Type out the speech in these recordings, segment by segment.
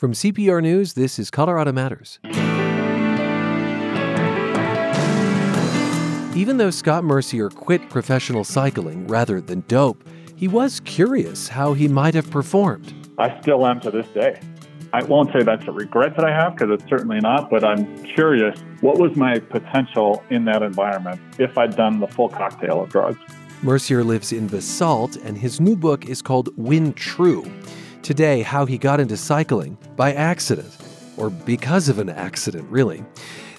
From CPR News, this is Colorado Matters. Even though Scott Mercier quit professional cycling rather than dope, he was curious how he might have performed. I still am to this day. I won't say that's a regret that I have, because it's certainly not, but I'm curious, what was my potential in that environment if I'd done the full cocktail of drugs? Mercier lives in Basalt, and his new book is called Win True. Today, how he got into cycling by accident, or because of an accident, really.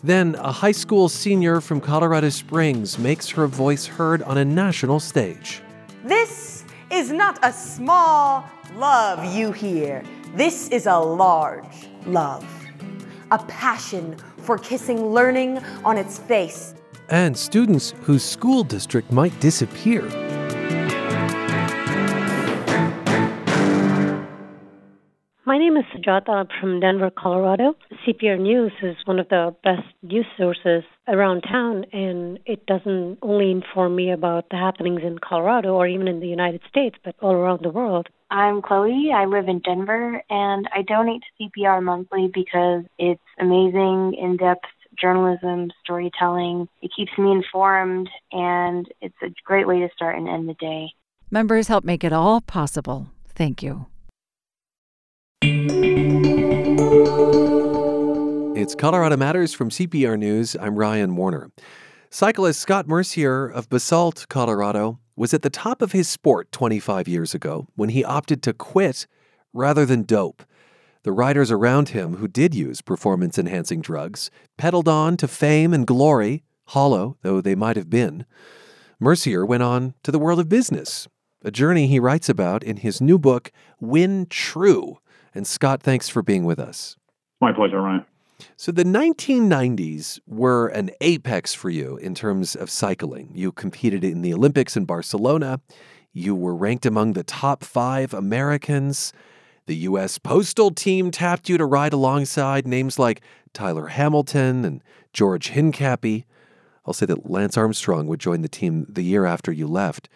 Then, a high school senior from Colorado Springs makes her voice heard on a national stage. This is not a small love you hear. This is a large love, a passion for kissing learning on its face. And students whose school district might disappear. My name is Sujata. I'm from Denver, Colorado. CPR News is one of the best news sources around town, and it doesn't only inform me about the happenings in Colorado or even in the United States, but all around the world. I'm Chloe. I live in Denver, and I donate to CPR monthly because it's amazing, in-depth journalism, storytelling. It keeps me informed, and it's a great way to start and end the day. Members help make it all possible. Thank you. It's Colorado Matters from CPR News. I'm Ryan Warner. Cyclist Scott Mercier of Basalt, Colorado, was at the top of his sport 25 years ago when he opted to quit rather than dope. The riders around him who did use performance-enhancing drugs pedaled on to fame and glory, hollow though they might have been. Mercier went on to the world of business, a journey he writes about in his new book, Win True. And Scott, thanks for being with us. My pleasure, Ryan. So the 1990s were an apex for you in terms of cycling. You competed in the Olympics in Barcelona. You were ranked among the top 5 Americans. The U.S. Postal team tapped you to ride alongside names like Tyler Hamilton and George Hincapie. I'll say that Lance Armstrong would join the team the year after you left.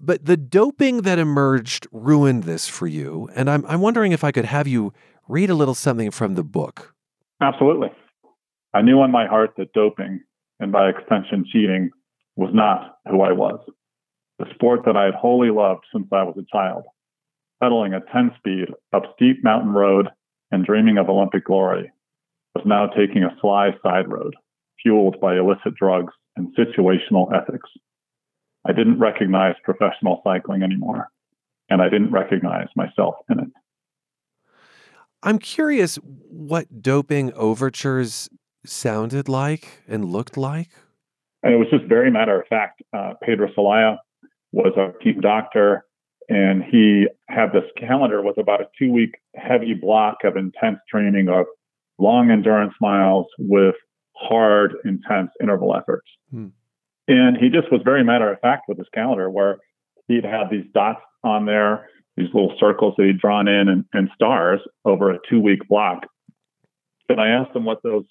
But the doping that emerged ruined this for you, and I'm wondering if I could have you read a little something from the book. Absolutely. I knew in my heart that doping, and by extension cheating, was not who I was. The sport that I had wholly loved since I was a child, pedaling a 10-speed up steep mountain road and dreaming of Olympic glory, was now taking a sly side road, fueled by illicit drugs and situational ethics. I didn't recognize professional cycling anymore, and I didn't recognize myself in it. I'm curious what doping overtures sounded like and looked like. And it was just very matter of fact. Pedro Salaya was our team doctor, and he had this calendar with about a 2-week heavy block of intense training of long endurance miles with hard, intense interval efforts. And he just was very matter of fact with his calendar, where he'd have these dots on there, these little circles that he'd drawn in and stars over a 2-week block. And I asked him what those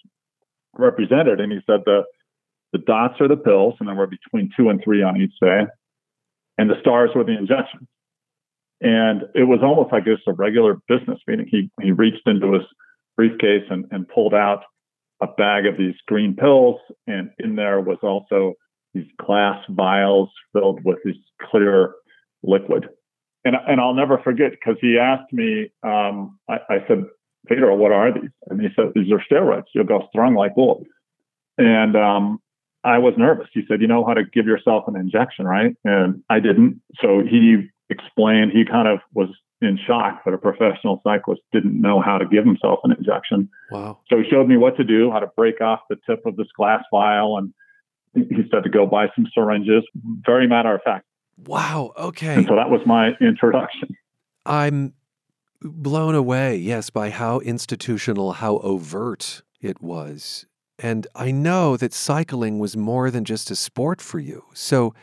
represented. And he said the dots are the pills, and then we're between 2 and 3 on each day. And the stars were the injections. And it was almost like just a regular business meeting. He reached into his briefcase and pulled out a bag of these green pills. And in there was also these glass vials filled with this clear liquid. And I'll never forget, because he asked me, I said, Pedro, what are these? And he said, these are steroids. You'll go strong like wolves. And I was nervous. He said, you know how to give yourself an injection, right? And I didn't. So he explained, he kind of was in shock that a professional cyclist didn't know how to give himself an injection. Wow. So he showed me what to do, how to break off the tip of this glass vial. And he said to go buy some syringes. Very matter of fact. Wow, okay. And so that was my introduction. I'm blown away, yes, by how institutional, how overt it was. And I know that cycling was more than just a sport for you. So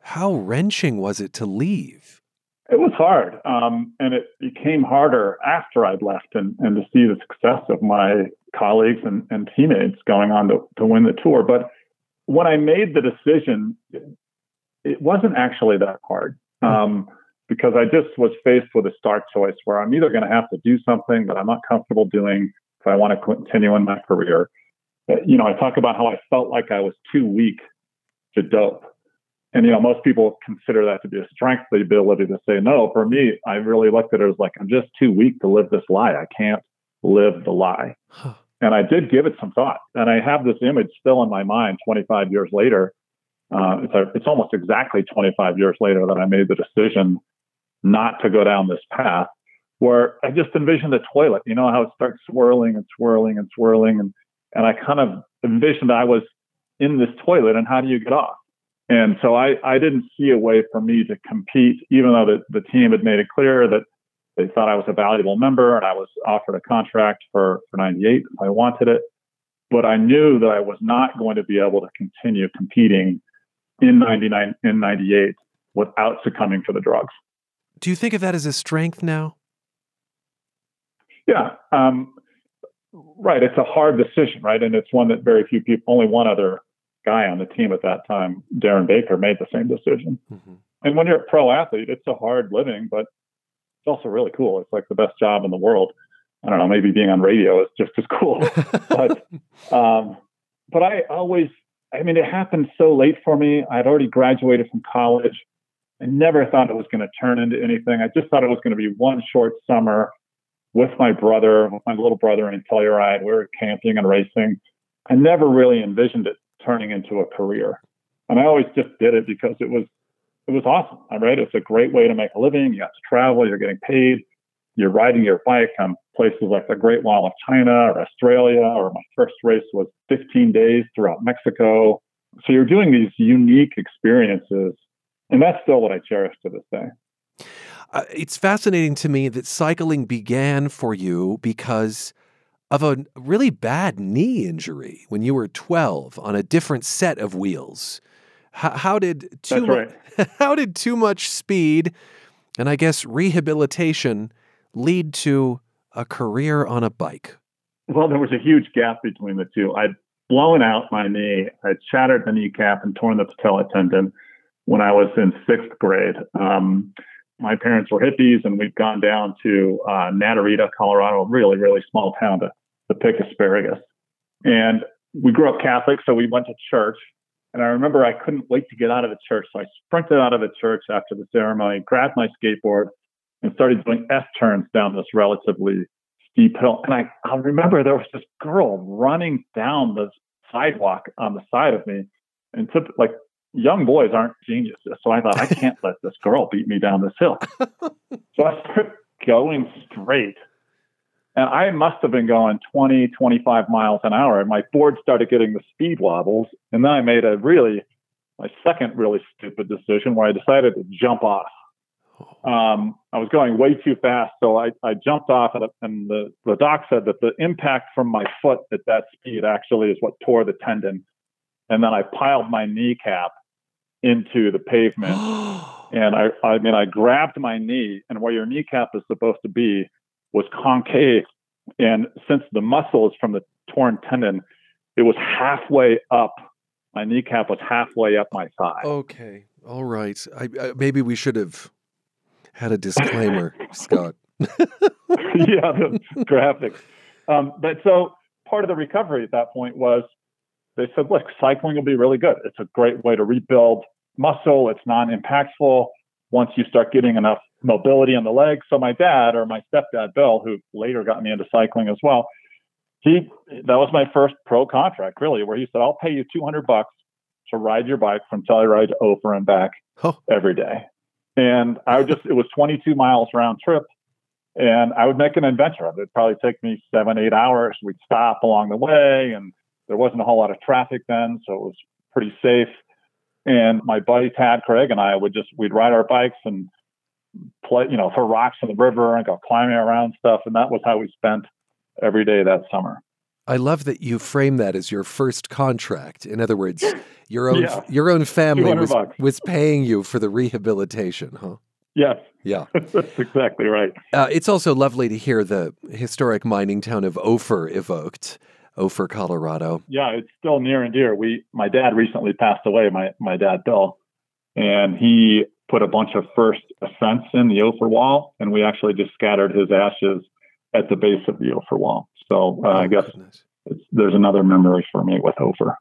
how wrenching was it to leave? It was hard. And it became harder after I'd left and to see the success of my colleagues and teammates going on to win the tour. But when I made the decision, it wasn't actually that hard. because I just was faced with a stark choice where I'm either going to have to do something that I'm not comfortable doing if I want to continue in my career. You know, I talk about how I felt like I was too weak to dope. And, you know, most people consider that to be a strength, the ability to say no. For me, I really looked at it as like, I'm just too weak to live this lie. I can't live the lie. And I did give it some thought. And I have this image still in my mind 25 years later. It's almost exactly 25 years later that I made the decision not to go down this path, where I just envisioned a toilet. You know how it starts swirling and swirling and swirling. And I kind of envisioned I was in this toilet and how do you get off? And so I didn't see a way for me to compete, even though the team had made it clear that they thought I was a valuable member and I was offered a contract for 98 if I wanted it. But I knew that I was not going to be able to continue competing in 99, in 98 without succumbing to the drugs. Do you think of that as a strength now? Yeah. Right. It's a hard decision, right? And it's one that very few people, only one other guy on the team at that time, Darren Baker, made the same decision. Mm-hmm. And when you're a pro athlete, it's a hard living, but it's also really cool. It's like the best job in the world. I don't know, maybe being on radio is just as cool. But I mean, it happened so late for me. I'd already graduated from college. I never thought it was going to turn into anything. I just thought it was going to be one short summer with my brother, with my little brother in Telluride. We were camping and racing. I never really envisioned it turning into a career. And I always just did it because it was awesome. Right? It's a great way to make a living. You have to travel. You're getting paid. You're riding your bike on places like the Great Wall of China or Australia, or my first race was 15 days throughout Mexico. So you're doing these unique experiences. And that's still what I cherish to this day. It's fascinating to me that cycling began for you because of a really bad knee injury when you were 12 on a different set of wheels. How did too much speed and I guess rehabilitation lead to a career on a bike? Well, there was a huge gap between the two. I'd blown out my knee. I'd shattered the kneecap and torn the patella tendon when I was in sixth grade. My parents were hippies, and we'd gone down to Naturita, Colorado, a really, really small town, to pick asparagus. And we grew up Catholic, so we went to church. And I remember I couldn't wait to get out of the church, so I sprinted out of the church after the ceremony, grabbed my skateboard, and started doing S-turns down this relatively steep hill. And I remember there was this girl running down the sidewalk on the side of me, and young boys aren't geniuses. So I thought, I can't let this girl beat me down this hill. So I started going straight. And I must have been going 20, 25 miles an hour. And my board started getting the speed wobbles. And then I made my second really stupid decision where I decided to jump off. I was going way too fast. So I jumped off, and the doc said that the impact from my foot at that speed actually is what tore the tendon. And then I piled my kneecap into the pavement. And I grabbed my knee, and where your kneecap is supposed to be was concave. And since the muscle is from the torn tendon, it was halfway up. My kneecap was halfway up my thigh. Okay. All right. Maybe we should have had a disclaimer, Scott. Yeah, the graphic. But so part of the recovery at that point was, they said, look, cycling will be really good. It's a great way to rebuild muscle. It's non-impactful once you start getting enough mobility in the legs. So my dad, or my stepdad, Bill, who later got me into cycling as well, that was my first pro contract, really, where he said, I'll pay you $200 to ride your bike from Telluride to Ophir and back every day. And it was 22 miles round trip. And I would make an adventure of it. It'd probably take me 7-8 hours. We'd stop along the way, and there wasn't a whole lot of traffic then, so it was pretty safe. And my buddy Tad Craig and I we'd ride our bikes and play, you know, throw rocks in the river and go climbing around stuff. And that was how we spent every day that summer. I love that you frame that as your first contract. In other words, your own family was paying you for the rehabilitation, huh? Yes. Yeah. That's exactly right. It's also lovely to hear the historic mining town of Ophir evoked. Ophir, Colorado. Yeah, it's still near and dear. My dad recently passed away, my dad, Bill, and he put a bunch of first ascents in the Ophir wall, and we actually just scattered his ashes at the base of the Ophir wall. So I guess there's another memory for me with Ophir.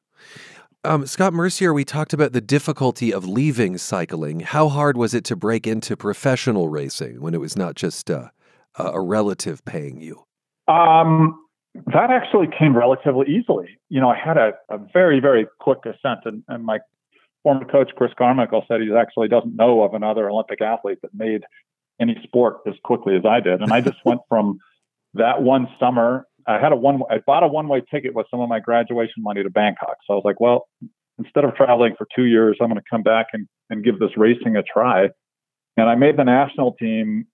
Scott Mercier, we talked about the difficulty of leaving cycling. How hard was it to break into professional racing when it was not just a relative paying you? That actually came relatively easily. You know, I had a very, very quick ascent, and my former coach, Chris Carmichael, said he actually doesn't know of another Olympic athlete that made any sport as quickly as I did. And I just went from that one summer. I bought a one-way ticket with some of my graduation money to Bangkok. So I was like, well, instead of traveling for 2 years, I'm going to come back and give this racing a try. And I made the national team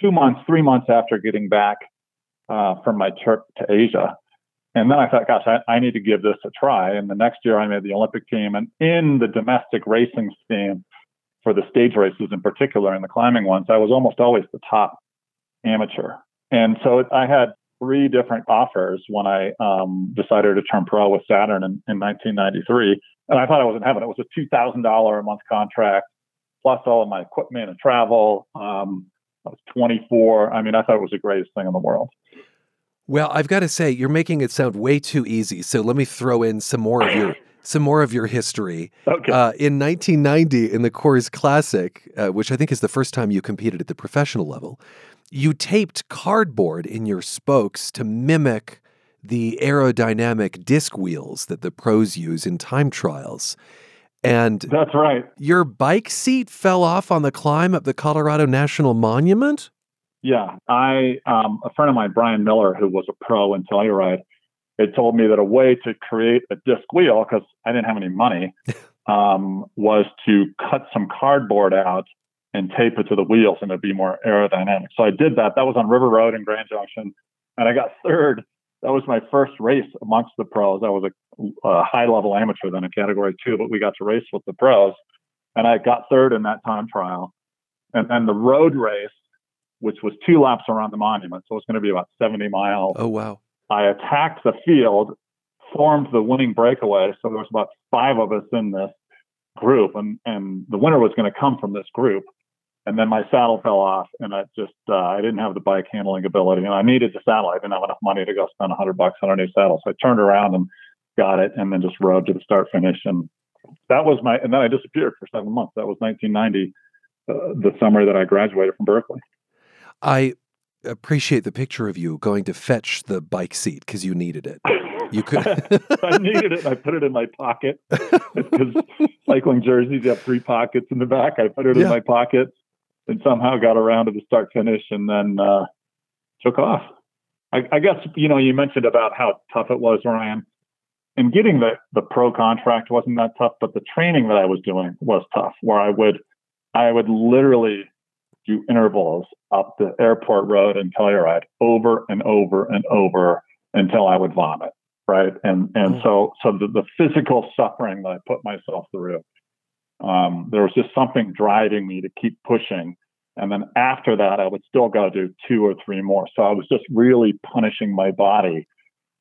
3 months after getting back from my trip to Asia. And then I thought, gosh, I need to give this a try. And the next year I made the Olympic team, and in the domestic racing scene for the stage races in particular and the climbing ones, I was almost always the top amateur. And so I had 3 different offers when I decided to turn pro with Saturn in 1993. And I thought I was in heaven. It was a $2,000 a month contract, plus all of my equipment and travel. I was 24. I mean, I thought it was the greatest thing in the world. Well, I've got to say, you're making it sound way too easy. So let me throw in some more of your history. Okay. In 1990, in the Coors Classic, which I think is the first time you competed at the professional level, you taped cardboard in your spokes to mimic the aerodynamic disc wheels that the pros use in time trials. And that's right. Your bike seat fell off on the climb up the Colorado National Monument? Yeah. A friend of mine, Brian Miller, who was a pro in Telluride, had told me that a way to create a disc wheel, because I didn't have any money, was to cut some cardboard out and tape it to the wheels, and it'd be more aerodynamic. So I did that. That was on River Road in Grand Junction, and I got third. That was my first race amongst the pros. I was a high-level amateur then in Category 2, but we got to race with the pros, and I got third in that time trial. And then the road race, which was 2 laps around the monument, so it's going to be about 70 miles. Oh, wow. I attacked the field, formed the winning breakaway, so there was about 5 of us in this group, and the winner was going to come from this group. And then my saddle fell off, and I just, I didn't have the bike handling ability, and I needed the saddle. I didn't have enough money to go spend $100 on a new saddle. So I turned around and got it, and then just rode to the start finish. And that was and then I disappeared for 7 months. That was 1990, the summer that I graduated from Berkeley. I appreciate the picture of you going to fetch the bike seat because you needed it. You could. I needed it. I put it in my pocket because cycling jerseys have 3 pockets in the back. I put it in my pocket and somehow got around to the start finish, and then took off. I guess, you know, you mentioned about how tough it was, Ryan, and getting the pro contract wasn't that tough, but the training that I was doing was tough, where I would literally do intervals up the airport road in Telluride over and over and over until I would vomit. Right. And so the physical suffering that I put myself through, there was just something driving me to keep pushing. And then after that, I would still go do 2 or 3 more. So I was just really punishing my body.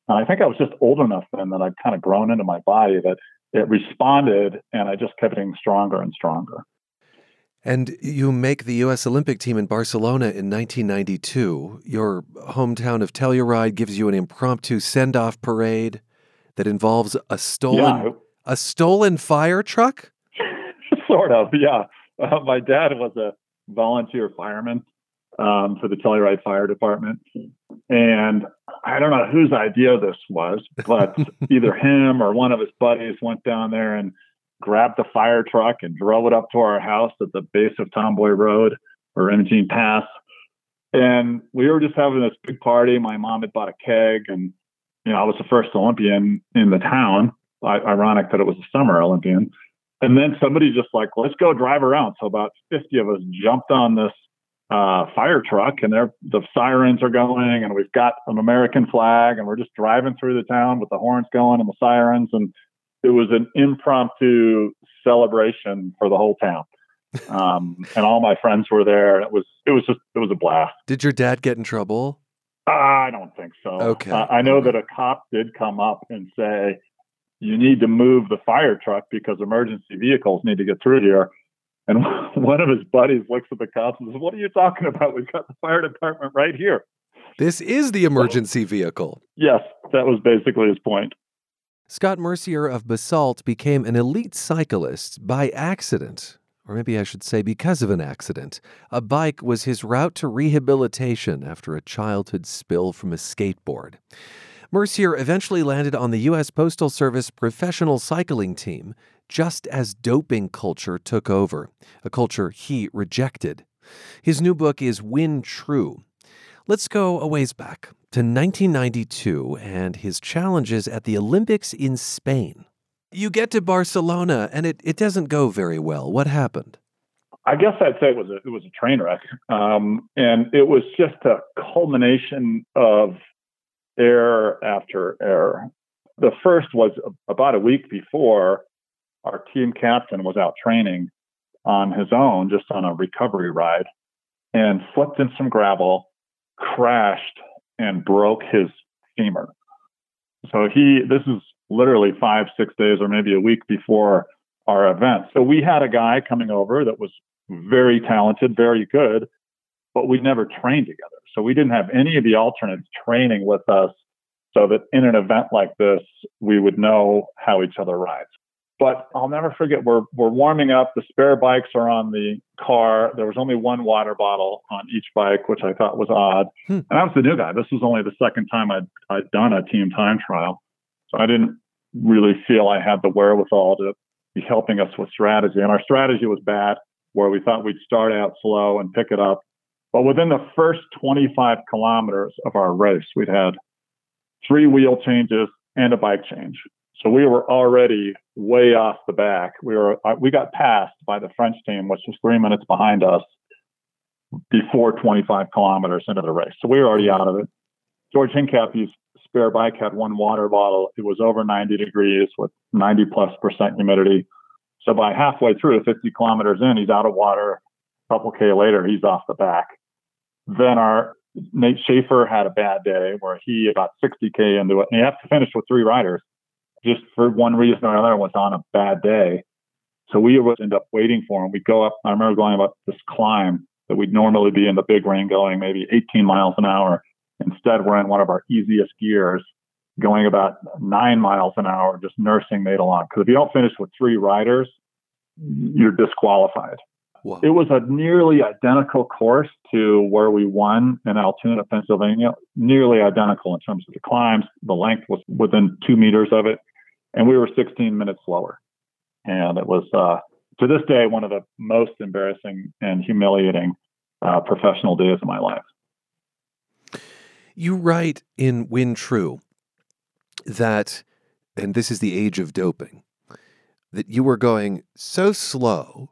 And I think I was just old enough then that I'd kind of grown into my body that it responded, and I just kept getting stronger and stronger. And you make the U.S. Olympic team in Barcelona in 1992. Your hometown of Telluride gives you an impromptu send-off parade that involves a stolen fire truck? Sort of, yeah. My dad was a volunteer fireman for the Telluride Fire Department. And I don't know whose idea this was, but either him or one of his buddies went down there and grabbed the fire truck and drove it up to our house at the base of Tomboy Road or Imogene Pass. And we were just having this big party. My mom had bought a keg, and, you know, I was the first Olympian in the town. Ironic that it was a summer Olympian. And then somebody just like, let's go drive around. So about 50 of us jumped on this fire truck, and the sirens are going, and we've got an American flag, and we're just driving through the town with the horns going and the sirens. And it was an impromptu celebration for the whole town. And all my friends were there. It was a blast. Did your dad get in trouble? I don't think so. Okay. I know that a cop did come up and say, you need to move the fire truck because emergency vehicles need to get through here. And one of his buddies looks at the cops and says, "What are you talking about? We've got the fire department right here. This is the emergency vehicle." Yes, that was basically his point. Scott Mercier of Basalt became an elite cyclist by accident, or maybe I should say because of an accident. A bike was his route to rehabilitation after a childhood spill from a skateboard. Mercier eventually landed on the U.S. Postal Service professional cycling team just as doping culture took over, a culture he rejected. His new book is Win True. Let's go a ways back to 1992 and his challenges at the Olympics in Spain. You get to Barcelona, and it doesn't go very well. What happened? I guess I'd say it was a train wreck. And it was just a culmination of error after error. The first was about a week before, our team captain was out training on his own, just on a recovery ride, and slipped in some gravel, crashed, and broke his femur. So this is literally 5-6 days or maybe a week before our event. So we had a guy coming over that was very talented, very good, but we never trained together. So we didn't have any of the alternates training with us so that in an event like this, we would know how each other rides. But I'll never forget, we're warming up. The spare bikes are on the car. There was only one water bottle on each bike, which I thought was odd. And I was the new guy. This was only the second time I'd done a team time trial. So I didn't really feel I had the wherewithal to be helping us with strategy. And our strategy was bad, where we thought we'd start out slow and pick it up. But within the first 25 kilometers of our race, we'd had 3 wheel changes and a bike change. So we were already way off the back. We got passed by the French team, which was 3 minutes behind us before 25 kilometers into the race. So we were already out of it. George Hincapie's spare bike had one water bottle. It was over 90 degrees with 90+% humidity. So by halfway through, 50 kilometers in, he's out of water. A couple K later, he's off the back. Then Nate Schaefer had a bad day where he about 60 K into it. And you have to finish with 3 riders. Just for one reason or another, was on a bad day. So we would end up waiting for him. We'd go up. I remember going up this climb that we'd normally be in the big ring going maybe 18 miles an hour. Instead, we're in one of our easiest gears going about 9 miles an hour, just nursing Nate along. Because if you don't finish with 3 riders, you're disqualified. Wow. It was a nearly identical course to where we won in Altoona, Pennsylvania, nearly identical in terms of the climbs. The length was within 2 meters of it. And we were 16 minutes slower. And it was, to this day, one of the most embarrassing and humiliating professional days of my life. You write in Win True that, and this is the age of doping, that you were going so slow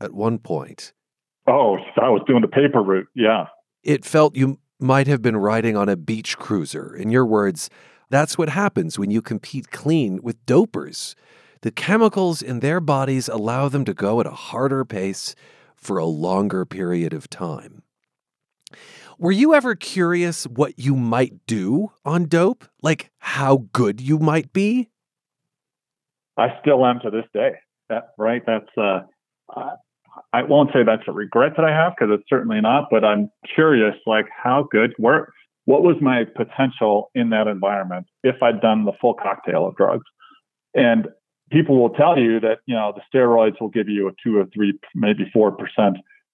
at one point. Oh, I was doing the paper route, yeah. It felt you might have been riding on a beach cruiser. In your words, that's what happens when you compete clean with dopers. The chemicals in their bodies allow them to go at a harder pace for a longer period of time. Were you ever curious what you might do on dope? Like how good you might be? I still am to this day. I won't say that's a regret that I have, because it's certainly not, but I'm curious, like how good, what was my potential in that environment if I'd done the full cocktail of drugs? And people will tell you that, you know, the steroids will give you a 2 or 3, maybe 4%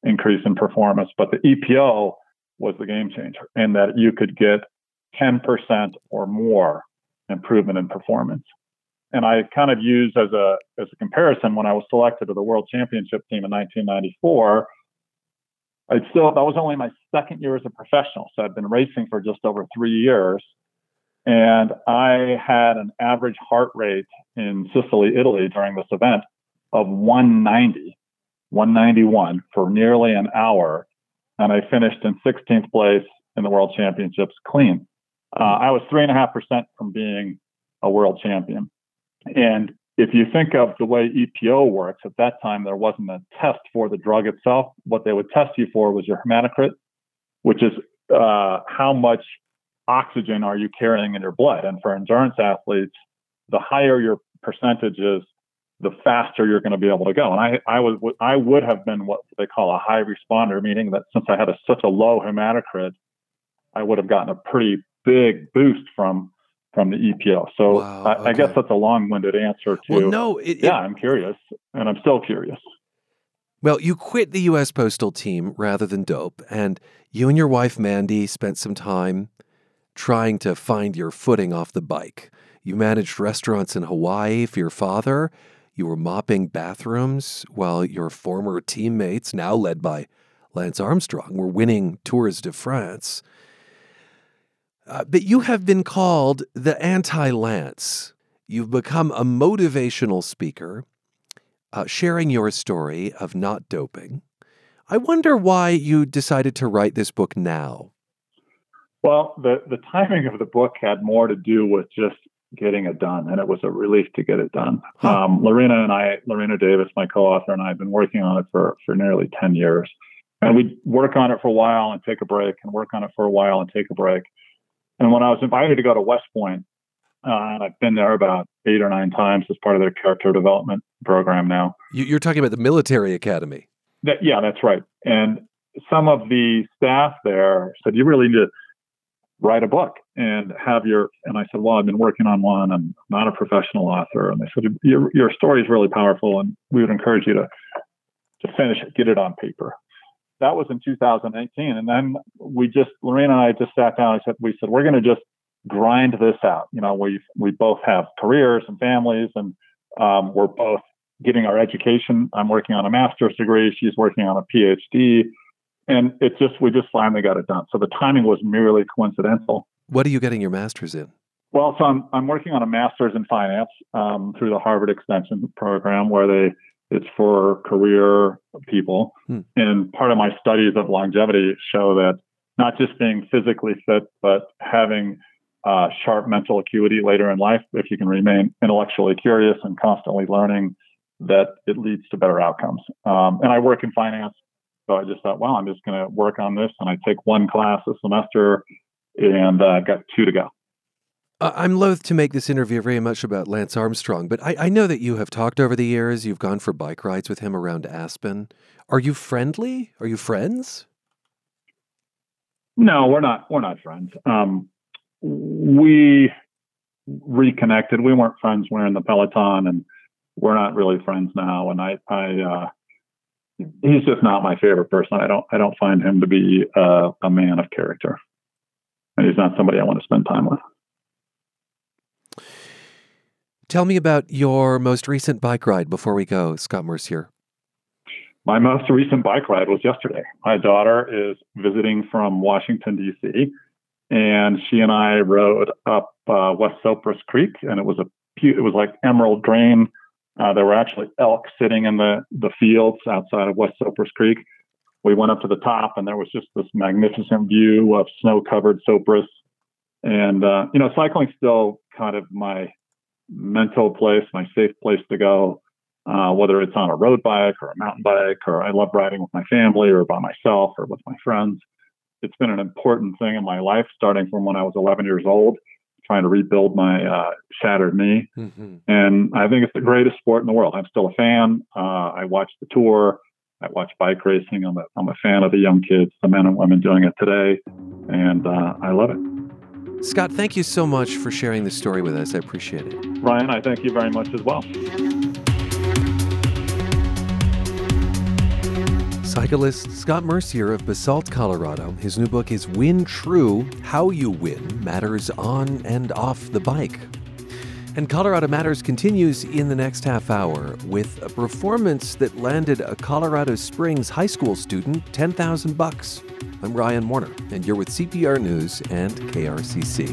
increase in performance, but the EPO was the game changer in that you could get 10% or more improvement in performance. And I kind of used as a comparison when I was selected to the World Championship team in 1994. That was only my second year as a professional, so I'd been racing for just over 3 years, and I had an average heart rate in Sicily, Italy during this event of 191 for nearly an hour, and I finished in 16th place in the World Championships clean. I was 3.5% from being a world champion. And if you think of the way EPO works, at that time, there wasn't a test for the drug itself. What they would test you for was your hematocrit, which is how much oxygen are you carrying in your blood. And for endurance athletes, the higher your percentage is, the faster you're going to be able to go. And I would have been what they call a high responder, meaning that since I had such a low hematocrit, I would have gotten a pretty big boost from the EPO. So wow, okay. I guess that's a long-winded answer to, well, no, I'm curious, and I'm still curious. Well, you quit the U.S. Postal team rather than dope, and you and your wife, Mandy, spent some time trying to find your footing off the bike. You managed restaurants in Hawaii for your father. You were mopping bathrooms while your former teammates, now led by Lance Armstrong, were winning Tours de France. But you have been called the anti-Lance. You've become a motivational speaker, sharing your story of not doping. I wonder why you decided to write this book now. Well, the timing of the book had more to do with just getting it done, and it was a relief to get it done. Huh. Lorena Davis, my co-author, and I have been working on it for nearly 10 years. And we'd work on it for a while and take a break, and work on it for a while and take a break. And when I was invited to go to West Point, and I've been there about 8 or 9 times as part of their character development program now. You're talking about the military academy. Yeah, that's right. And some of the staff there said, you really need to write a book and have your, and I said, well, I've been working on one. I'm not a professional author. And they said, your story is really powerful, and we would encourage you to finish it, get it on paper. That was in 2018. And then Lorena and I just sat down and we said, we're going to just grind this out. You know, we both have careers and families, and we're both getting our education. I'm working on a master's degree. She's working on a PhD. And we just finally got it done. So the timing was merely coincidental. What are you getting your master's in? Well, so I'm working on a master's in finance through the Harvard Extension program, where it's for career people. Hmm. And part of my studies of longevity show that not just being physically fit, but having sharp mental acuity later in life, if you can remain intellectually curious and constantly learning, that it leads to better outcomes. And I work in finance, so I just thought, well, I'm just going to work on this. And I take one class a semester, and I've got 2 to go. I'm loath to make this interview very much about Lance Armstrong, but I know that you have talked over the years. You've gone for bike rides with him around Aspen. Are you friendly? Are you friends? No, we're not. We're not friends. We reconnected. We weren't friends. We're in the Peloton, and we're not really friends now. And he's just not my favorite person. I don't find him to be a man of character, and he's not somebody I want to spend time with. Tell me about your most recent bike ride before we go, Scott Mercier. My most recent bike ride was yesterday. My daughter is visiting from Washington, D.C., and she and I rode up West Sopris Creek, and it was like emerald green. There were actually elk sitting in the fields outside of West Sopris Creek. We went up to the top, and there was just this magnificent view of snow-covered Sopris. And, cycling's still kind of my mental place, my safe place to go, whether it's on a road bike or a mountain bike, or I love riding with my family or by myself or with my friends. It's been an important thing in my life, starting from when I was 11 years old, trying to rebuild my shattered knee. Mm-hmm. And I think it's the greatest sport in the world. I'm still a fan. I watch the Tour. I watch bike racing. I'm a fan of the young kids, the men and women doing it today. And I love it. Scott, thank you so much for sharing this story with us. I appreciate it. Ryan, I thank you very much as well. Cyclist Scott Mercier of Basalt, Colorado. His new book is Win True, How You Win Matters on and Off the Bike. And Colorado Matters continues in the next half hour with a performance that landed a Colorado Springs high school student $10,000. I'm Ryan Warner, and you're with CPR News and KRCC.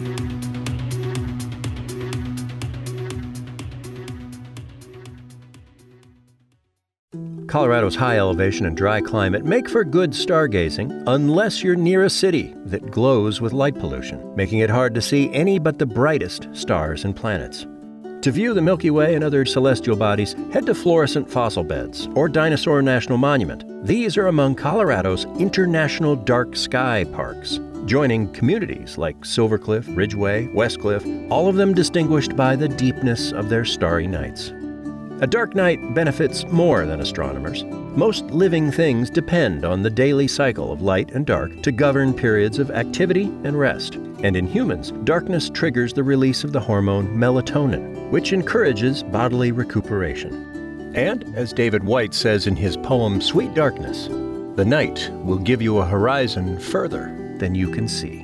Colorado's high elevation and dry climate make for good stargazing, unless you're near a city that glows with light pollution, making it hard to see any but the brightest stars and planets. To view the Milky Way and other celestial bodies, head to Fluorescent Fossil Beds or Dinosaur National Monument. These are among Colorado's international dark sky parks, joining communities like Silvercliff, Ridgeway, Westcliff, all of them distinguished by the deepness of their starry nights. A dark night benefits more than astronomers. Most living things depend on the daily cycle of light and dark to govern periods of activity and rest. And in humans, darkness triggers the release of the hormone melatonin, which encourages bodily recuperation. And, as David White says in his poem Sweet Darkness, the night will give you a horizon further than you can see.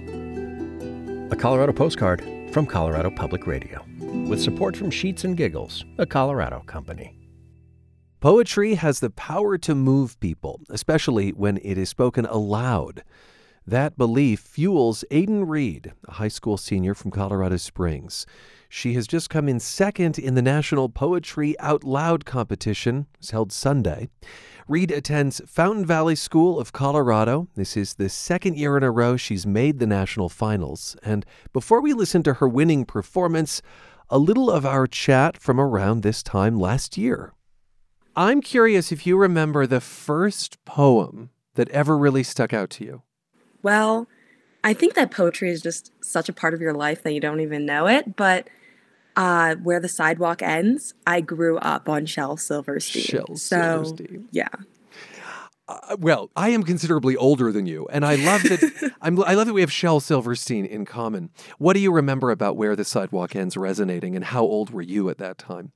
A Colorado postcard from Colorado Public Radio, with support from Sheets and Giggles, a Colorado company. Poetry has the power to move people, especially when it is spoken aloud. That belief fuels Aiden Reed, a high school senior from Colorado Springs. She has just come in second in the National Poetry Out Loud competition. It was held Sunday. Reed attends Fountain Valley School of Colorado. This is the second year in a row she's made the national finals. And before we listen to her winning performance, a little of our chat from around this time last year. I'm curious if you remember the first poem that ever really stuck out to you. Well, I think that poetry is just such a part of your life that you don't even know it, but Where the Sidewalk Ends, I grew up on Shel Silverstein. Yeah. Well, I am considerably older than you, and I love that I love that we have Shel Silverstein in common. What do you remember about Where the Sidewalk Ends resonating, and how old were you at that time?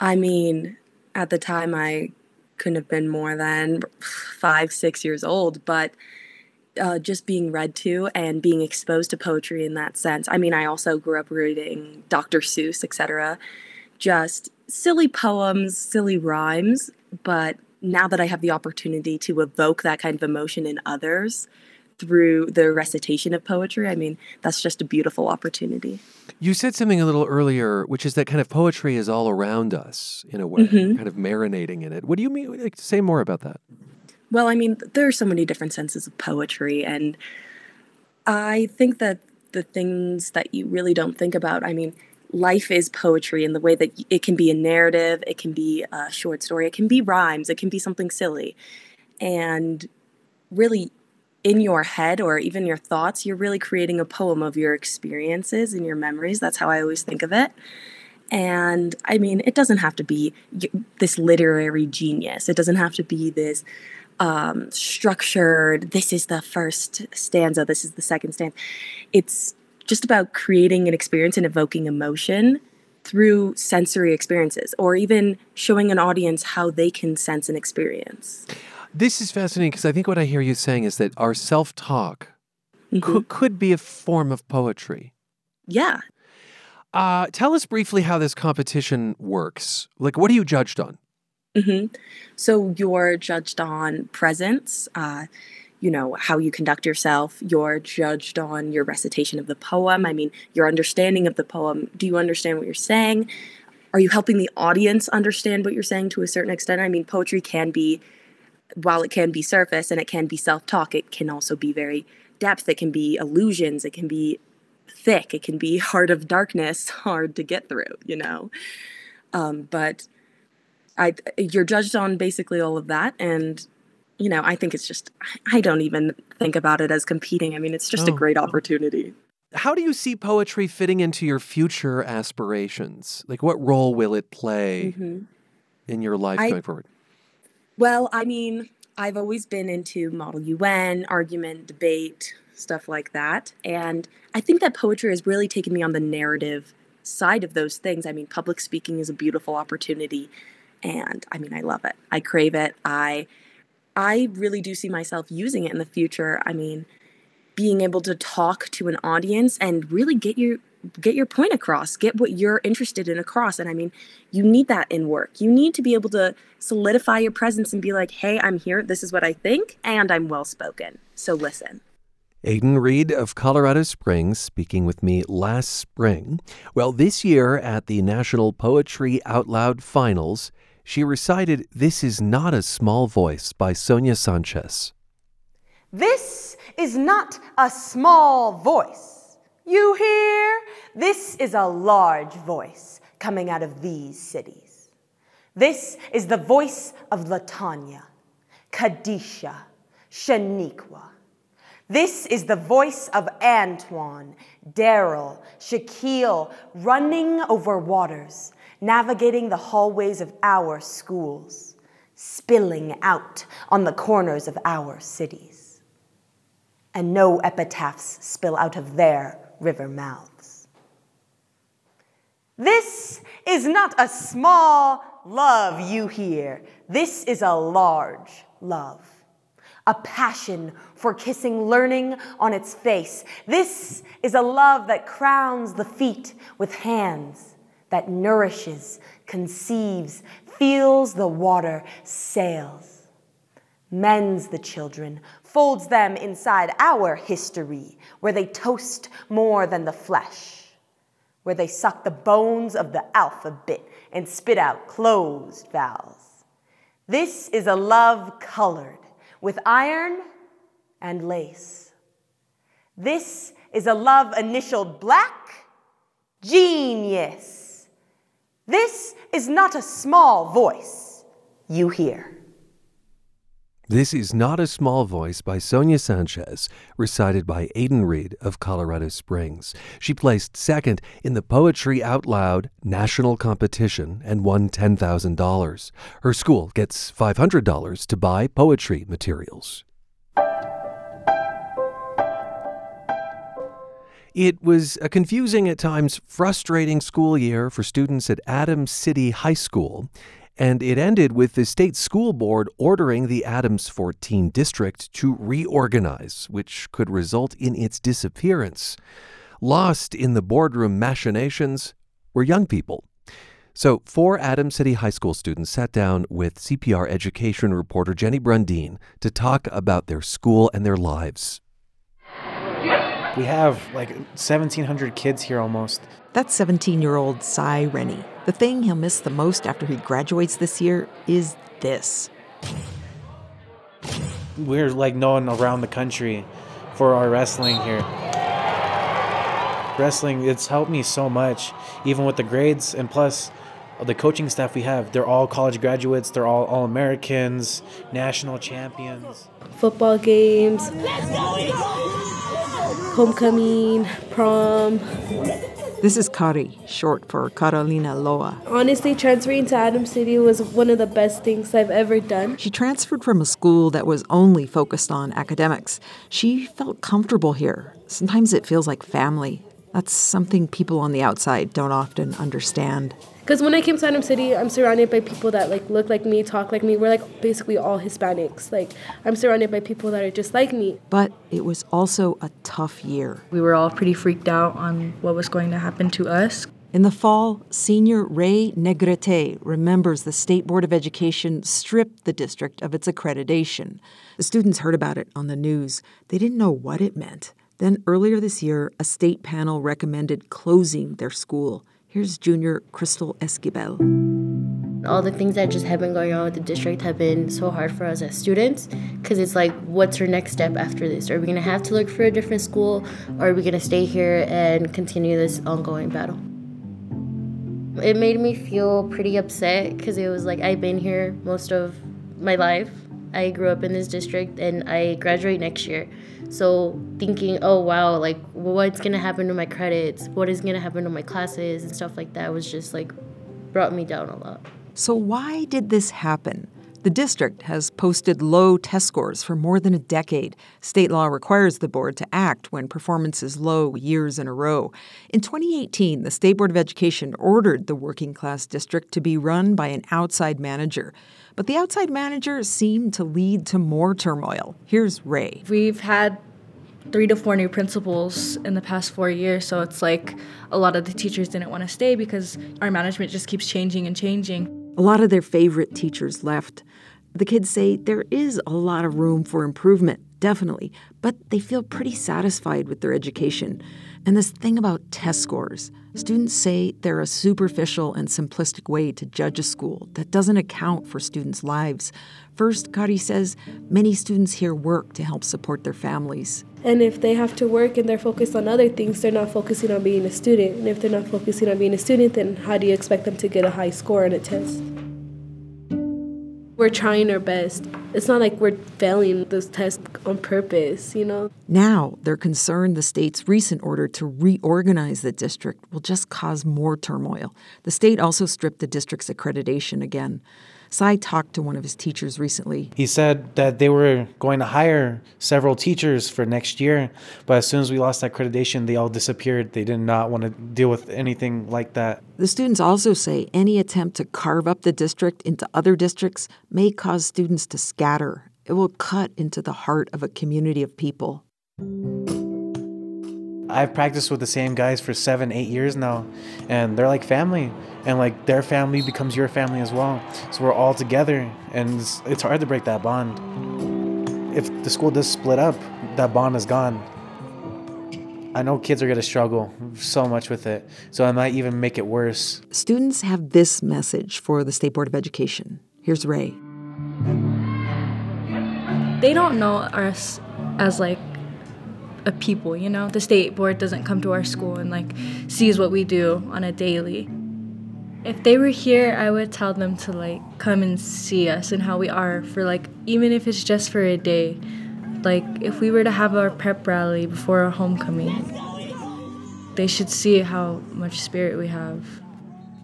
I mean, at the time, I couldn't have been more than 5, 6 years old, but just being read to and being exposed to poetry in that sense. I mean, I also grew up reading Dr. Seuss, etc. Just silly poems, silly rhymes, but now that I have the opportunity to evoke that kind of emotion in others through the recitation of poetry, I mean, that's just a beautiful opportunity. You said something a little earlier, which is that kind of poetry is all around us in a way, kind of marinating in it. What do you mean? Like, say more about that. Well, I mean, there are so many different senses of poetry, and I think that the things that you really don't think about, I mean, life is poetry in the way that it can be a narrative, it can be a short story, it can be rhymes, it can be something silly. And really, in your head or even your thoughts, you're really creating a poem of your experiences and your memories. That's how I always think of it. And I mean, it doesn't have to be this literary genius. It doesn't have to be this structured, this is the first stanza, this is the second stanza. It's just about creating an experience and evoking emotion through sensory experiences, or even showing an audience how they can sense an experience. This is fascinating, because I think what I hear you saying is that our self-talk could be a form of poetry. Yeah. Tell us briefly how this competition works. Like, what are you judged on? So you're judged on presence, you know, how you conduct yourself. You're judged on your recitation of the poem. I mean, your understanding of the poem. Do you understand what you're saying? Are you helping the audience understand what you're saying to a certain extent? I mean, poetry can be, while it can be surface and it can be self-talk, it can also be very depth. It can be allusions. It can be thick. It can be heart of darkness, hard to get through, you know. But you're judged on basically all of that, and you know, I think it's just, I don't even think about it as competing. I mean, it's just a great opportunity. How do you see poetry fitting into your future aspirations? Like, what role will it play in your life going forward? Well, I mean, I've always been into Model UN, argument, debate, stuff like that. And I think that poetry has really taken me on the narrative side of those things. I mean, public speaking is a beautiful opportunity. And I mean, I love it. I crave it. I really do see myself using it in the future. I mean, being able to talk to an audience and really get your point across, get what you're interested in across. And I mean, you need that in work. You need to be able to solidify your presence and be like, hey, I'm here. This is what I think. And I'm well-spoken. So listen. Aiden Reed of Colorado Springs speaking with me last spring. Well, this year at the National Poetry Out Loud Finals, she recited This Is Not a Small Voice by Sonia Sanchez. This is not a small voice. You hear? This is a large voice coming out of these cities. This is the voice of Latanya, Kadisha, Shaniqua. This is the voice of Antoine, Daryl, Shaquille, running over waters, navigating the hallways of our schools, spilling out on the corners of our cities. And no epitaphs spill out of their river mouths. This is not a small love you hear. This is a large love. A passion for kissing learning on its face. This is a love that crowns the feet with hands, that nourishes, conceives, feels the water, sails, mends the children, folds them inside our history, where they toast more than the flesh, where they suck the bones of the alphabet and spit out closed vowels. This is a love colored with iron and lace. This is a love initialed black, genius. This is not a small voice you hear. This is Not a Small Voice by Sonia Sanchez, recited by Aiden Reed of Colorado Springs. She placed second in the Poetry Out Loud national competition and won $10,000. Her school gets $500 to buy poetry materials. It was a confusing, at times frustrating school year for students at Adams City High School. And it ended with the state school board ordering the Adams 14 district to reorganize, which could result in its disappearance. Lost in the boardroom machinations were young people. So 4 Adams City High School students sat down with CPR education reporter Jenny Brundine to talk about their school and their lives. We have like 1,700 kids here almost. That's 17-year-old Cy Rennie. The thing he'll miss the most after he graduates this year is this. We're like known around the country for our wrestling here. Wrestling, it's helped me so much, even with the grades, and plus the coaching staff we have. They're all college graduates, they're all All-Americans, national champions. Football games. Let's go! Homecoming, prom. This is Kari, short for Carolina Loa. Honestly, transferring to Adams City was one of the best things I've ever done. She transferred from a school that was only focused on academics. She felt comfortable here. Sometimes it feels like family. That's something people on the outside don't often understand. Because when I came to Adams City, I'm surrounded by people that like look like me, talk like me. We're like basically all Hispanics. Like I'm surrounded by people that are just like me. But it was also a tough year. We were all pretty freaked out on what was going to happen to us. In the fall, senior Ray Negrete remembers the State Board of Education stripped the district of its accreditation. The students heard about it on the news. They didn't know what it meant. Then earlier this year, a state panel recommended closing their school. Here's junior Crystal Esquivel. All the things that just have been going on with the district have been so hard for us as students, because it's like, what's our next step after this? Are we going to have to look for a different school, or are we going to stay here and continue this ongoing battle? It made me feel pretty upset, because it was like, I've been here most of my life. I grew up in this district, and I graduate next year. So thinking, oh, wow, like, what's going to happen to my credits? What is going to happen to my classes and stuff like that was just, like, brought me down a lot. So why did this happen? The district has posted low test scores for more than a decade. State law requires the board to act when performance is low years in a row. In 2018, the State Board of Education ordered the working class district to be run by an outside manager. But the outside manager seemed to lead to more turmoil. Here's Ray. We've had 3 to 4 new principals in the past 4 years, so it's like a lot of the teachers didn't want to stay because our management just keeps changing and changing. A lot of their favorite teachers left. The kids say there is a lot of room for improvement, definitely, but they feel pretty satisfied with their education. And this thing about test scores, students say they're a superficial and simplistic way to judge a school that doesn't account for students' lives. First, Kari says many students here work to help support their families. And if they have to work and they're focused on other things, they're not focusing on being a student. And if they're not focusing on being a student, then how do you expect them to get a high score on a test? We're trying our best. It's not like we're failing those tests on purpose, you know. Now they're concerned the state's recent order to reorganize the district will just cause more turmoil. The state also stripped the district's accreditation again. Sai talked to one of his teachers recently. He said that they were going to hire several teachers for next year, but as soon as we lost that accreditation, they all disappeared. They did not want to deal with anything like that. The students also say any attempt to carve up the district into other districts may cause students to scatter. It will cut into the heart of a community of people. I've practiced with the same guys for 7-8 years now, and they're like family, and like their family becomes your family as well. So we're all together, and it's hard to break that bond. If the school does split up, that bond is gone. I know kids are going to struggle so much with it, so I might even make it worse. Students have this message for the State Board of Education. Here's Ray. They don't know us as like a people, you know? The state board doesn't come to our school and like sees what we do on a daily. If they were here, I would tell them to like come and see us and how we are for like, even if it's just for a day. Like if we were to have our prep rally before our homecoming, they should see how much spirit we have.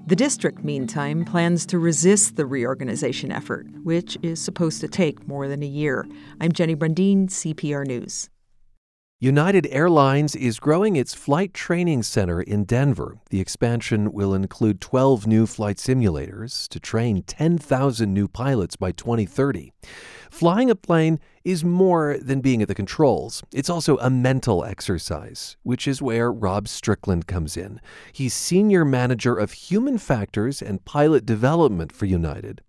The district, meantime, plans to resist the reorganization effort, which is supposed to take more than a year. I'm Jenny Brundine, CPR News. United Airlines is growing its flight training center in Denver. The expansion will include 12 new flight simulators to train 10,000 new pilots by 2030. Flying a plane is more than being at the controls. It's also a mental exercise, which is where Rob Strickland comes in. He's senior manager of human factors and pilot development for United.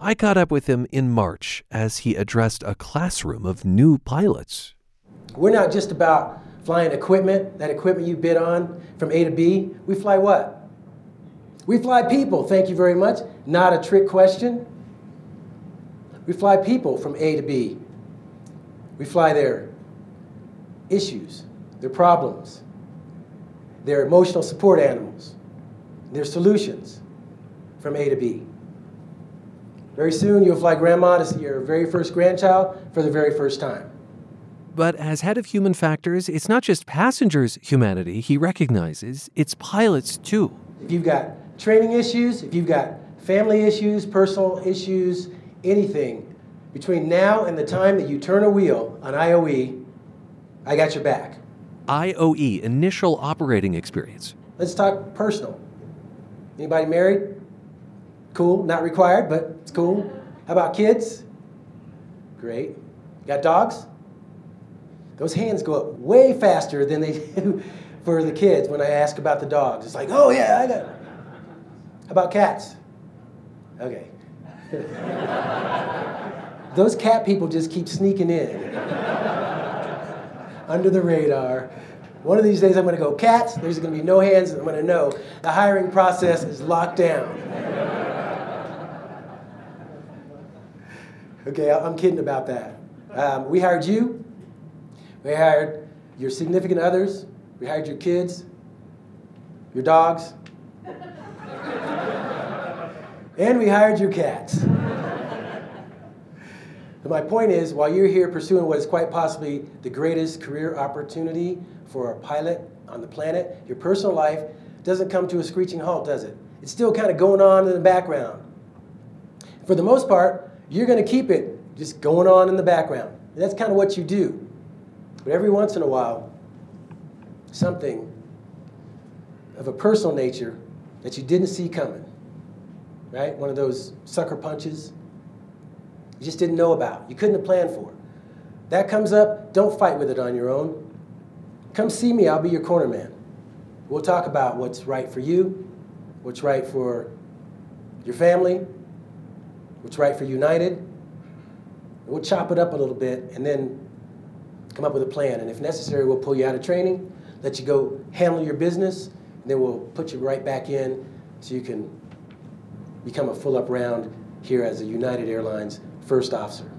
I caught up with him in March as he addressed a classroom of new pilots. We're not just about flying equipment, that equipment you bid on from A to B. We fly what? We fly people, thank you very much. Not a trick question. We fly people from A to B. We fly their issues, their problems, their emotional support animals, their solutions from A to B. Very soon you'll fly grandma to see your very first grandchild for the very first time. But as head of human factors, it's not just passengers' humanity he recognizes, it's pilots too. If you've got training issues, if you've got family issues, personal issues, anything, between now and the time that you turn a wheel on IOE, I got your back. IOE, initial operating experience. Let's talk personal. Anybody married? Cool, not required, but it's cool. How about kids? Great. Got dogs? Those hands go up way faster than they do for the kids when I ask about the dogs. It's like, oh yeah, I got it. How about cats? Okay. Those cat people just keep sneaking in under the radar. One of these days I'm going to go, cats, there's going to be no hands, and I'm going to know the hiring process is locked down. Okay, I'm kidding about that. We hired you. We hired your significant others, we hired your kids, your dogs, and we hired your cats. But my point is, while you're here pursuing what is quite possibly the greatest career opportunity for a pilot on the planet, your personal life doesn't come to a screeching halt, does it? It's still kind of going on in the background. For the most part, you're going to keep it just going on in the background. And that's kind of what you do. But every once in a while, something of a personal nature that you didn't see coming, right? One of those sucker punches you just didn't know about. You couldn't have planned for. That comes up, don't fight with it on your own. Come see me, I'll be your corner man. We'll talk about what's right for you, what's right for your family, what's right for United. We'll chop it up a little bit and then come up with a plan, and if necessary, we'll pull you out of training, let you go handle your business, and then we'll put you right back in so you can become a full-up round here as a United Airlines first officer.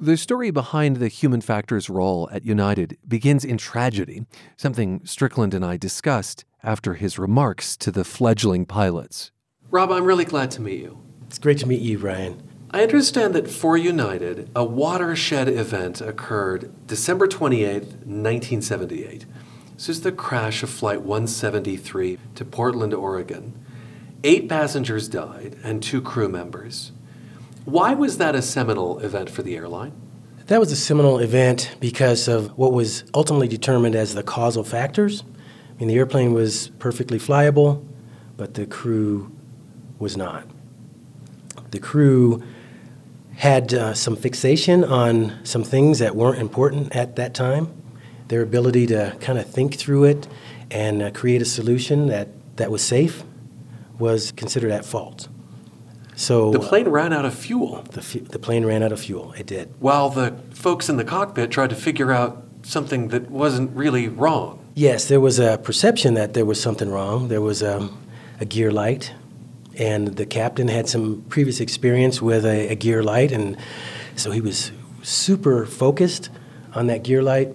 The story behind the human factors role at United begins in tragedy, something Strickland and I discussed after his remarks to the fledgling pilots. Rob, I'm really glad to meet you. It's great to meet you, Brian. I understand that for United, a watershed event occurred December 28, 1978. This is the crash of Flight 173 to Portland, Oregon. 8 passengers died and 2 crew members. Why was that a seminal event for the airline? That was a seminal event because of what was ultimately determined as the causal factors. I mean, the airplane was perfectly flyable, but the crew was not. The crew had some fixation on some things that weren't important at that time. Their ability to kind of think through it and create a solution that was safe was considered at fault. So the plane ran out of fuel. The plane ran out of fuel. It did. While the folks in the cockpit tried to figure out something that wasn't really wrong. Yes, there was a perception that there was something wrong. There was a gear light, and the captain had some previous experience with a gear light, and so he was super focused on that gear light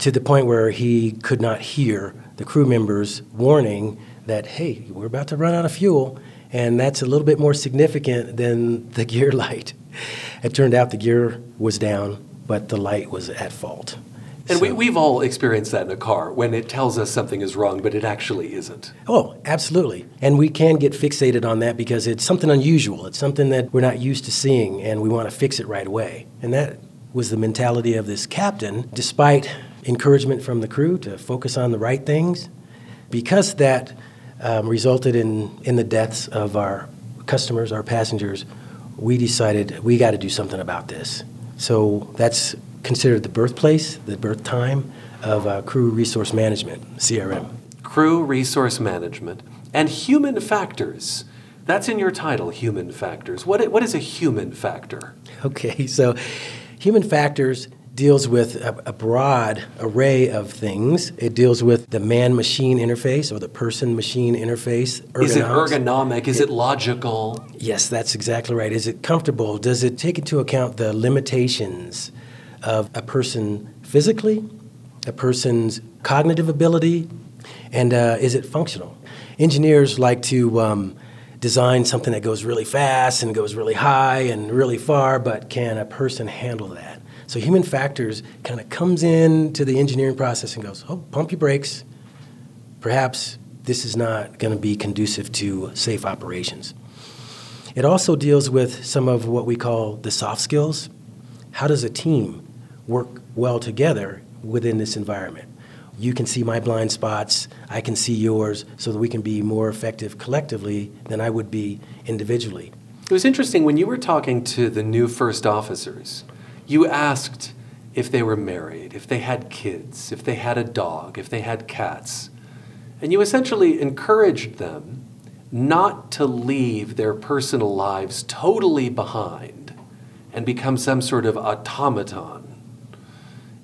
to the point where he could not hear the crew members' warning that, hey, we're about to run out of fuel, and that's a little bit more significant than the gear light. It turned out the gear was down, but the light was at fault. And so, we've all experienced that in a car, when it tells us something is wrong, but it actually isn't. Oh, absolutely. And we can get fixated on that because it's something unusual. It's something that we're not used to seeing, and we want to fix it right away. And that was the mentality of this captain, despite encouragement from the crew to focus on the right things, because that resulted in the deaths of our customers, our passengers. We decided we got to do something about this. So that's considered the birthplace, the birth time of crew resource management, CRM. Crew resource management and human factors. That's in your title, human factors. What is a human factor? Okay, so human factors deals with a broad array of things. It deals with the man-machine interface or the person-machine interface. Ergonomics. Is it ergonomic? Is it logical? Yes, that's exactly right. Is it comfortable? Does it take into account the limitations of a person physically, a person's cognitive ability, and is it functional? Engineers like to design something that goes really fast and goes really high and really far, but can a person handle that? So human factors kind of comes in to the engineering process and goes, oh, pump your brakes. Perhaps this is not going to be conducive to safe operations. It also deals with some of what we call the soft skills. How does a team work well together within this environment? You can see my blind spots, I can see yours, so that we can be more effective collectively than I would be individually. It was interesting, when you were talking to the new first officers, you asked if they were married, if they had kids, if they had a dog, if they had cats. And you essentially encouraged them not to leave their personal lives totally behind and become some sort of automaton.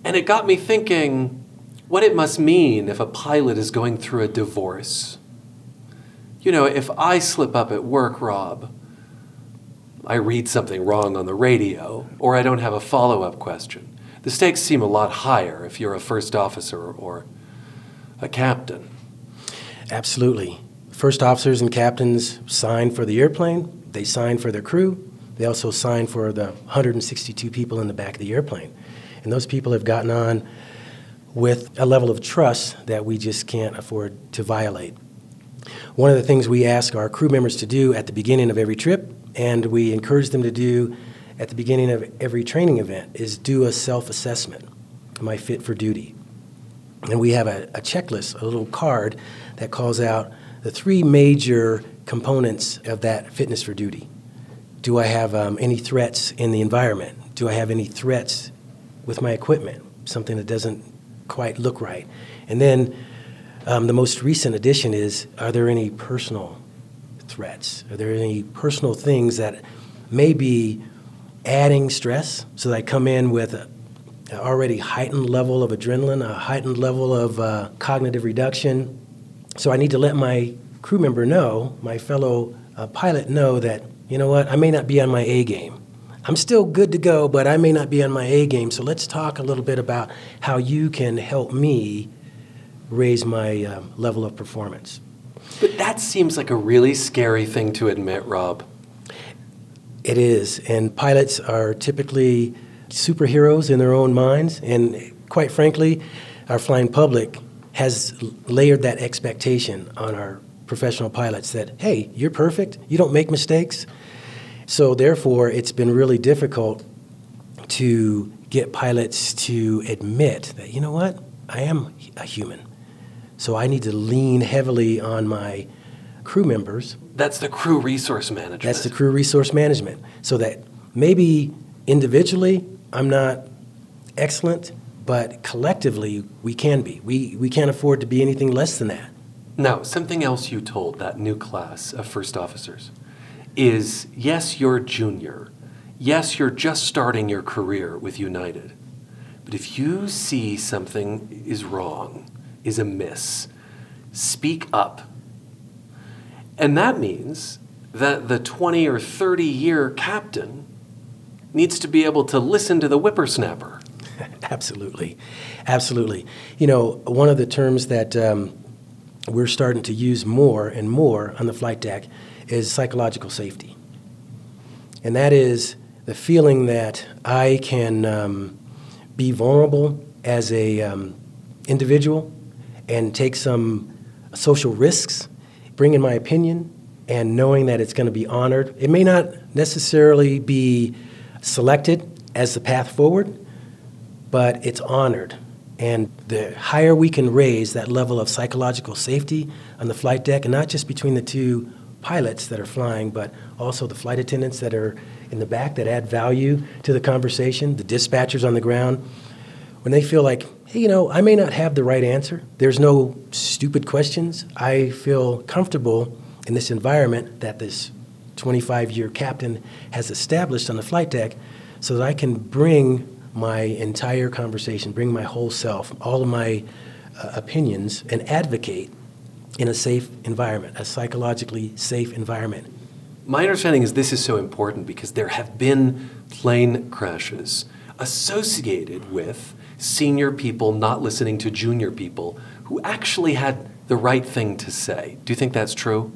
And it got me thinking what it must mean if a pilot is going through a divorce. You know, if I slip up at work, Rob, I read something wrong on the radio, or I don't have a follow-up question. The stakes seem a lot higher if you're a first officer or a captain. Absolutely. First officers and captains sign for the airplane. They sign for their crew. They also sign for the 162 people in the back of the airplane. And those people have gotten on with a level of trust that we just can't afford to violate. One of the things we ask our crew members to do at the beginning of every trip, and we encourage them to do at the beginning of every training event, is do a self-assessment. Am I fit for duty? And we have a checklist, a little card that calls out the 3 major components of that fitness for duty. Do I have any threats in the environment? Do I have any threats with my equipment? Something that doesn't quite look right. And then the most recent addition is, are there any personal threats? Are there any personal things that may be adding stress? So that I come in with an already heightened level of adrenaline, a heightened level of cognitive reduction. So I need to let my crew member know, my fellow pilot know that, you know what, I may not be on my A game. I'm still good to go, but I may not be on my A game. So let's talk a little bit about how you can help me raise my level of performance. But that seems like a really scary thing to admit, Rob. It is, and pilots are typically superheroes in their own minds, and quite frankly, our flying public has layered that expectation on our professional pilots that, hey, you're perfect, you don't make mistakes. So therefore, it's been really difficult to get pilots to admit that, you know what, I am a human. So I need to lean heavily on my crew members. That's the crew resource management. So that maybe individually I'm not excellent, but collectively we can be. We can't afford to be anything less than that. Now, something else you told that new class of first officers is, yes, you're junior. Yes, you're just starting your career with United. But if you see something is wrong, is amiss, speak up. And that means that the 20 or 30 year captain needs to be able to listen to the whippersnapper. Absolutely. You know, one of the terms that we're starting to use more and more on the flight deck is psychological safety. And that is the feeling that I can be vulnerable as a individual and take some social risks, bring in my opinion, and knowing that it's going to be honored. It may not necessarily be selected as the path forward, but it's honored. And the higher we can raise that level of psychological safety on the flight deck, and not just between the two pilots that are flying, but also the flight attendants that are in the back that add value to the conversation, the dispatchers on the ground, when they feel like, hey, you know, I may not have the right answer. There's no stupid questions. I feel comfortable in this environment that this 25-year captain has established on the flight deck so that I can bring my entire conversation, bring my whole self, all of my opinions, and advocate in a safe environment, a psychologically safe environment. My understanding is this is so important because there have been plane crashes associated with senior people not listening to junior people who actually had the right thing to say. Do you think that's true?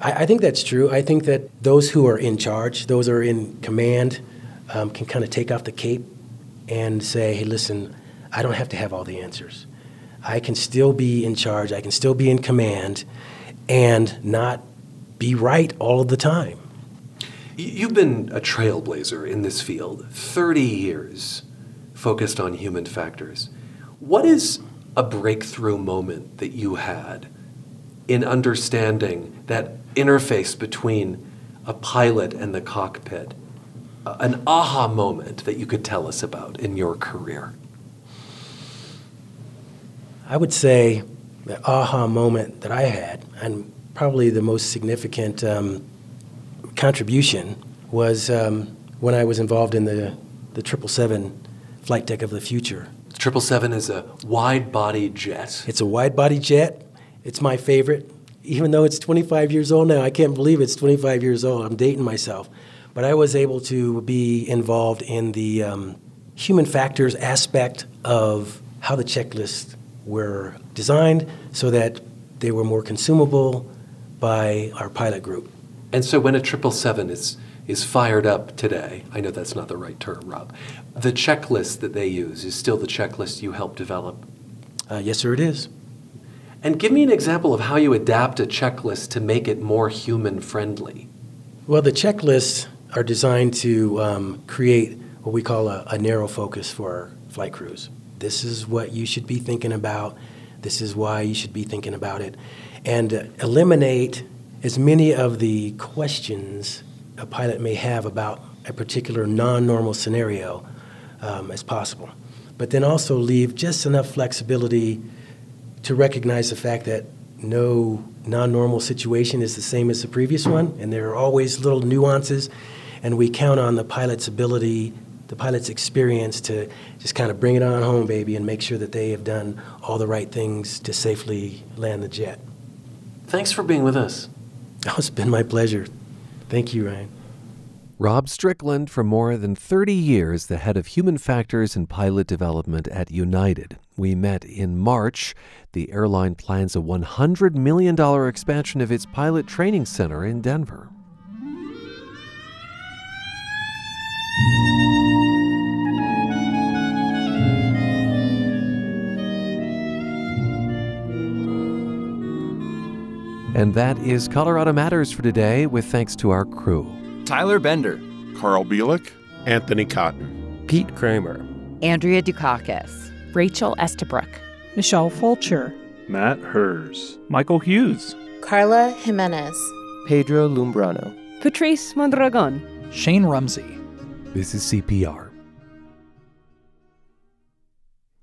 I think that's true. I think that those who are in charge, those who are in command, can kind of take off the cape and say, hey, listen, I don't have to have all the answers. I can still be in charge, I can still be in command, and not be right all of the time. You've been a trailblazer in this field, 30 years focused on human factors. What is a breakthrough moment that you had in understanding that interface between a pilot and the cockpit? An aha moment that you could tell us about in your career? I would say the aha moment that I had, and probably the most significant contribution, was when I was involved in the 777 flight deck of the future. The 777 is a wide-body jet. It's a wide-body jet. It's my favorite. Even though it's 25 years old now, I can't believe it's 25 years old. I'm dating myself. But I was able to be involved in the human factors aspect of how the checklists were designed so that they were more consumable by our pilot group. And so when a 777 is fired up today, I know that's not the right term, Rob, the checklist that they use is still the checklist you helped develop? Yes, sir, it is. And give me an example of how you adapt a checklist to make it more human-friendly. Well, the checklists are designed to create what we call a narrow focus for our flight crews. This is what you should be thinking about. This is why you should be thinking about it. And eliminate as many of the questions a pilot may have about a particular non-normal scenario as possible. But then also leave just enough flexibility to recognize the fact that no non-normal situation is the same as the previous one, and there are always little nuances, and we count on the pilot's ability, the pilot's experience, to just kind of bring it on home, baby, and make sure that they have done all the right things to safely land the jet. Thanks for being with us. Oh, it's been my pleasure. Thank you, Ryan. Rob Strickland, for more than 30 years, the head of human factors and pilot development at United. We met in March. The airline plans a $100 million expansion of its pilot training center in Denver. And that is Colorado Matters for today, with thanks to our crew. Tyler Bender, Carl Bielek, Anthony Cotton, Pete Kramer, Andrea Dukakis, Rachel Estabrook, Michelle Fulcher, Matt Hers, Michael Hughes, Carla Jimenez, Pedro Lumbrano, Patrice Mondragon, Shane Rumsey. This is CPR.